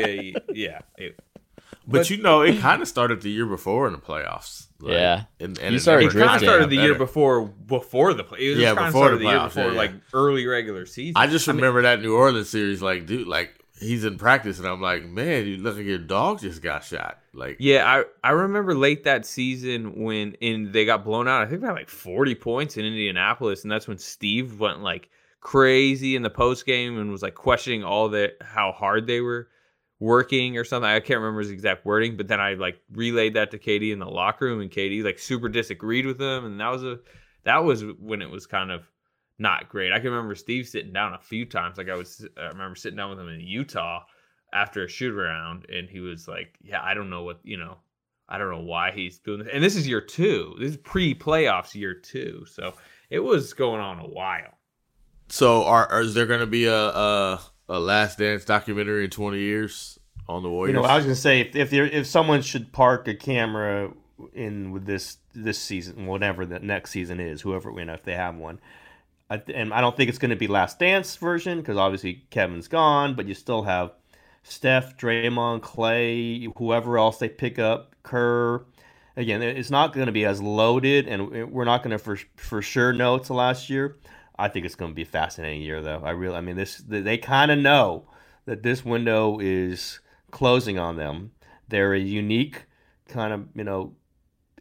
But it kind of started the year before in the playoffs. Like, yeah, and it kind of started the year before the play. It was like early regular season. I just remember that New Orleans series, like, dude, like he's in practice, and I'm like, man, you look like your dog just got shot. Like, yeah, I remember late that season when they got blown out. I think they had like 40 points in Indianapolis, and that's when Steve went like crazy in the post game and was like questioning how hard they were working or something. I can't remember his exact wording, but then I like relayed that to Katie in the locker room, and Katie like super disagreed with him, and that was when it was kind of not great. I can remember Steve sitting down a few times. Like I remember sitting down with him in Utah after a shoot around, and he was like, "Yeah, I don't know I don't know why he's doing this." And this is year two. This is pre-playoffs year two, so it was going on a while. So, is there going to be a Last Dance documentary in 20 years on the Warriors? You know, I was going to say if someone should park a camera in with this season, whatever the next season is, whoever if they have one, and I don't think it's going to be Last Dance version because obviously Kevin's gone, but you still have Steph, Draymond, Clay, whoever else they pick up, Kerr. Again, it's not going to be as loaded, and we're not going to for sure know it's the last year. I think it's going to be a fascinating year, though. They kind of know that this window is closing on them. They're a unique kind of,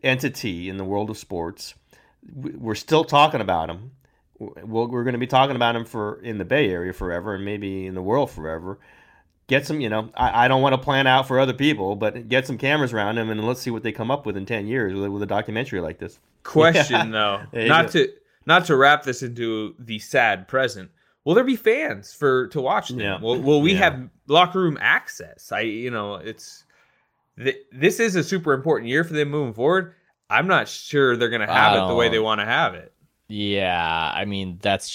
entity in the world of sports. We're still talking about them. We're going to be talking about them in the Bay Area forever, and maybe in the world forever. Get some, I don't want to plan out for other people, but get some cameras around them, and let's see what they come up with in 10 years with a documentary like this. Question though, Not to wrap this into the sad present, will there be fans to watch them? Yeah. Will we have locker room access? This is a super important year for them moving forward. I'm not sure they're going to have it the way they want to have it. Yeah, that's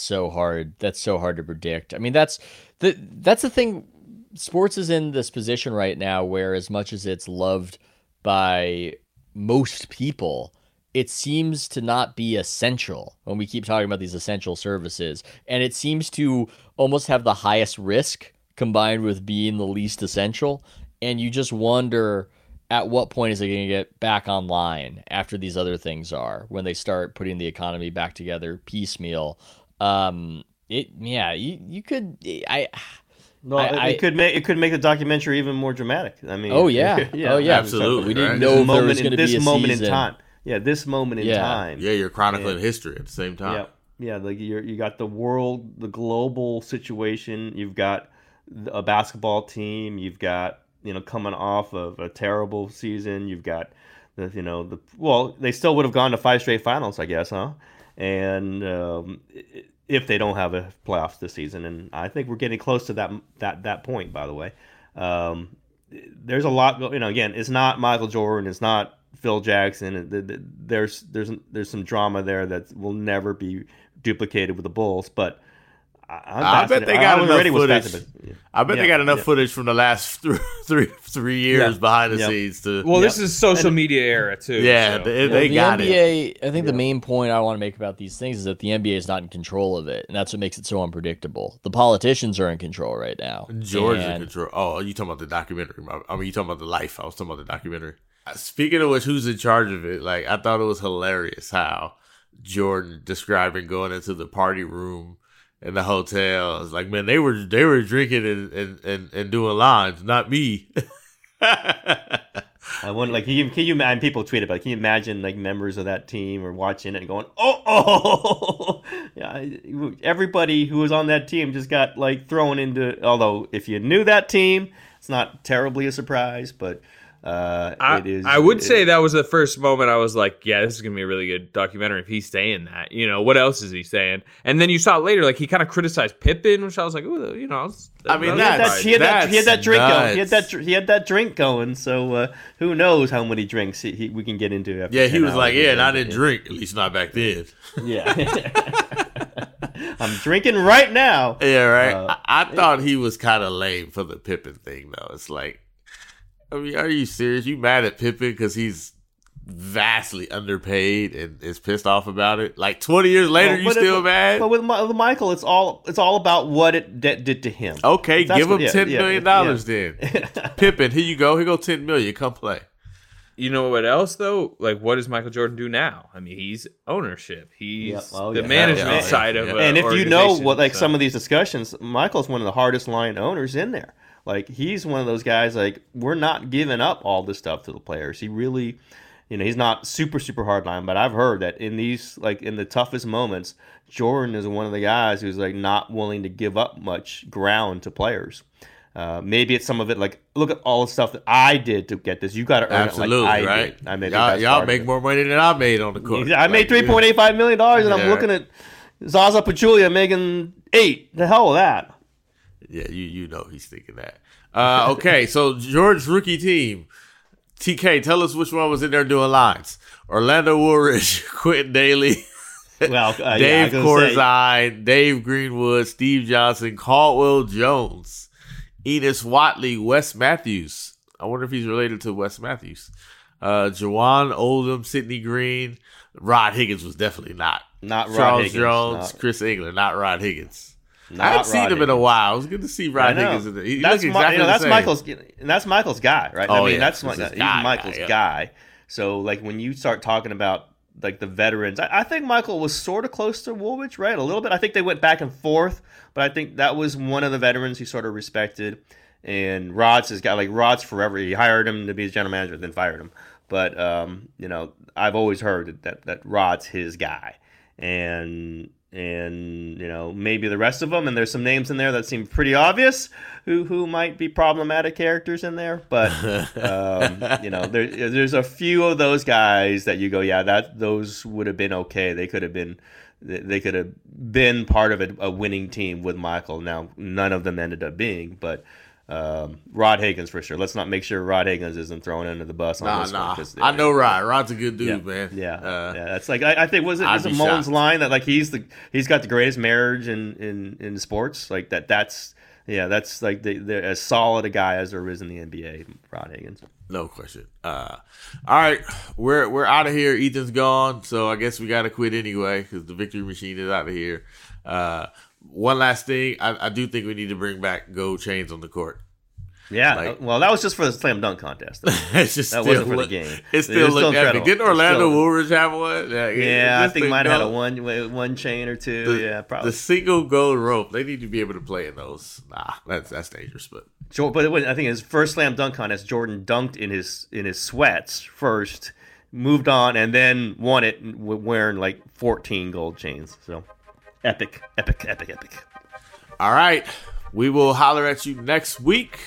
so hard to predict. That's the thing. Sports is in this position right now where, as much as it's loved by most people, it seems to not be essential when we keep talking about these essential services. And it seems to almost have the highest risk combined with being the least essential. And you just wonder, at what point is it going to get back online after these other things are, when they start putting the economy back together piecemeal? It could make the documentary even more dramatic. Absolutely. We didn't know there was going to be a season. This moment in time. Yeah, this moment in time. Yeah, you're chronicling history at the same time. Yeah, like you got the global situation. You've got a basketball team. You've got coming off of a terrible season. You've got they still would have gone to 5 straight finals, I guess, huh? And if they don't have a playoffs this season, and I think we're getting close to that point. By the way, there's a lot. Again, it's not Michael Jordan. It's not Phil Jackson. There's some drama there that will never be duplicated with the Bulls, but I bet they got enough footage from the last three years behind the scenes to. Well, this is social media era too. Yeah, so. they got the NBA. I think the main point I want to make about these things is that the NBA is not in control of it, and that's what makes it so unpredictable. The politicians are in control right now. George in control. Oh, you talking about the documentary? I mean, you talking about the life? I was talking about the documentary. Speaking of which, who's in charge of it? Like, I thought it was hilarious how Jordan describing going into the party room. In the hotel, it's like, man, they were drinking and doing lines, not me. I wonder, like, can you imagine people tweet about it? Can you imagine like members of that team are watching it and going, oh, yeah, everybody who was on that team just got like thrown into. Although, if you knew that team, it's not terribly a surprise, but. I would say that was the first moment I was like, yeah, this is going to be a really good documentary if he's saying that. You know, what else is he saying? And then you saw later, like, he kind of criticized Pippen, which I was like, ooh, you know. He had that drink going, so who knows how many drinks we can get into. After he was like, yeah, and I didn't drink, at least not back then. Yeah. I'm drinking right now. Yeah, right. I thought he was kind of lame for the Pippen thing, though. It's like. I mean, are you serious? You mad at Pippen because he's vastly underpaid and is pissed off about it? Like 20 years later, you still mad? But with Michael, it's all about what it did to him. Okay, give him $10 million then. Pippen, here you go. Here go $10 million. Come play. You know what else though? Like, what does Michael Jordan do now? I mean, he's ownership. He's the management side of it. And if you know what, like some of these discussions, Michael's one of the hardest line owners in there. Like, he's one of those guys, like, we're not giving up all this stuff to the players. He really, you know, he's not super, super hardline, but I've heard that in these, like, in the toughest moments, Jordan is one of the guys who's, like, not willing to give up much ground to players. Maybe it's some of it, like, look at all the stuff that I did to get this. You got to earn it. I made y'all make more money than I made on the court. I made $3.85 million, and I'm looking at Zaza Pachulia making $8 million. The hell with that. Yeah, you know he's thinking that. Okay, so George's rookie team. TK, tell us which one was in there doing lines. Orlando Woolridge, Quentin Daly, Dave Corzine, Dave Greenwood, Steve Johnson, Caldwell Jones, Enos Watley, Wes Matthews. I wonder if he's related to Wes Matthews. Juwan Oldham, Sidney Green. Rod Higgins was definitely not. Not Rod Higgins. Charles Jones, Chris England, not Rod Higgins. Not I haven't seen him in a while. It was good to see Rod Higgins. That's Michael's guy, right? Oh, I mean, he's Michael's guy. So, like, when you start talking about, like, the veterans, I think Michael was sort of close to Woolridge, right? A little bit. I think they went back and forth, but I think that was one of the veterans he sort of respected. And Rod's his guy. Like, Rod's forever. He hired him to be his general manager, then fired him. But, you know, I've always heard that Rod's his guy. And, you know, maybe the rest of them. And there's some names in there that seem pretty obvious who might be problematic characters in there. But, you know, there's a few of those guys that you go, yeah, those would have been okay. They could have been part of a winning team with Michael. Now, none of them ended up being. But Rod Higgins for sure. Let's not make sure Rod Higgins isn't thrown under the bus on this one. I know Rod. Rod's a good dude, man. Yeah. That's like I think was it Mullen's line that like he's got the greatest marriage in sports? Like that's like they're as solid a guy as there is in the NBA, Rod Higgins. No question. All right, we're out of here. Ethan's gone, so I guess we got to quit anyway because the Victory Machine is out of here. One last thing, I do think we need to bring back gold chains on the court. Yeah, like, well, that was just for the slam dunk contest. That wasn't for the game. It still looked incredible. Didn't Orlando Woolridge have one? Yeah, I think might have had a one chain or two. Yeah, probably. The single gold rope. They need to be able to play in those. Nah, that's dangerous. But I think his first slam dunk contest, Jordan dunked in his sweats first, moved on, and then won it wearing like 14 gold chains. So. Epic. All right. We will holler at you next week.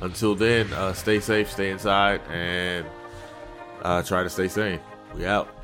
Until then, stay safe, stay inside, and try to stay sane. We out.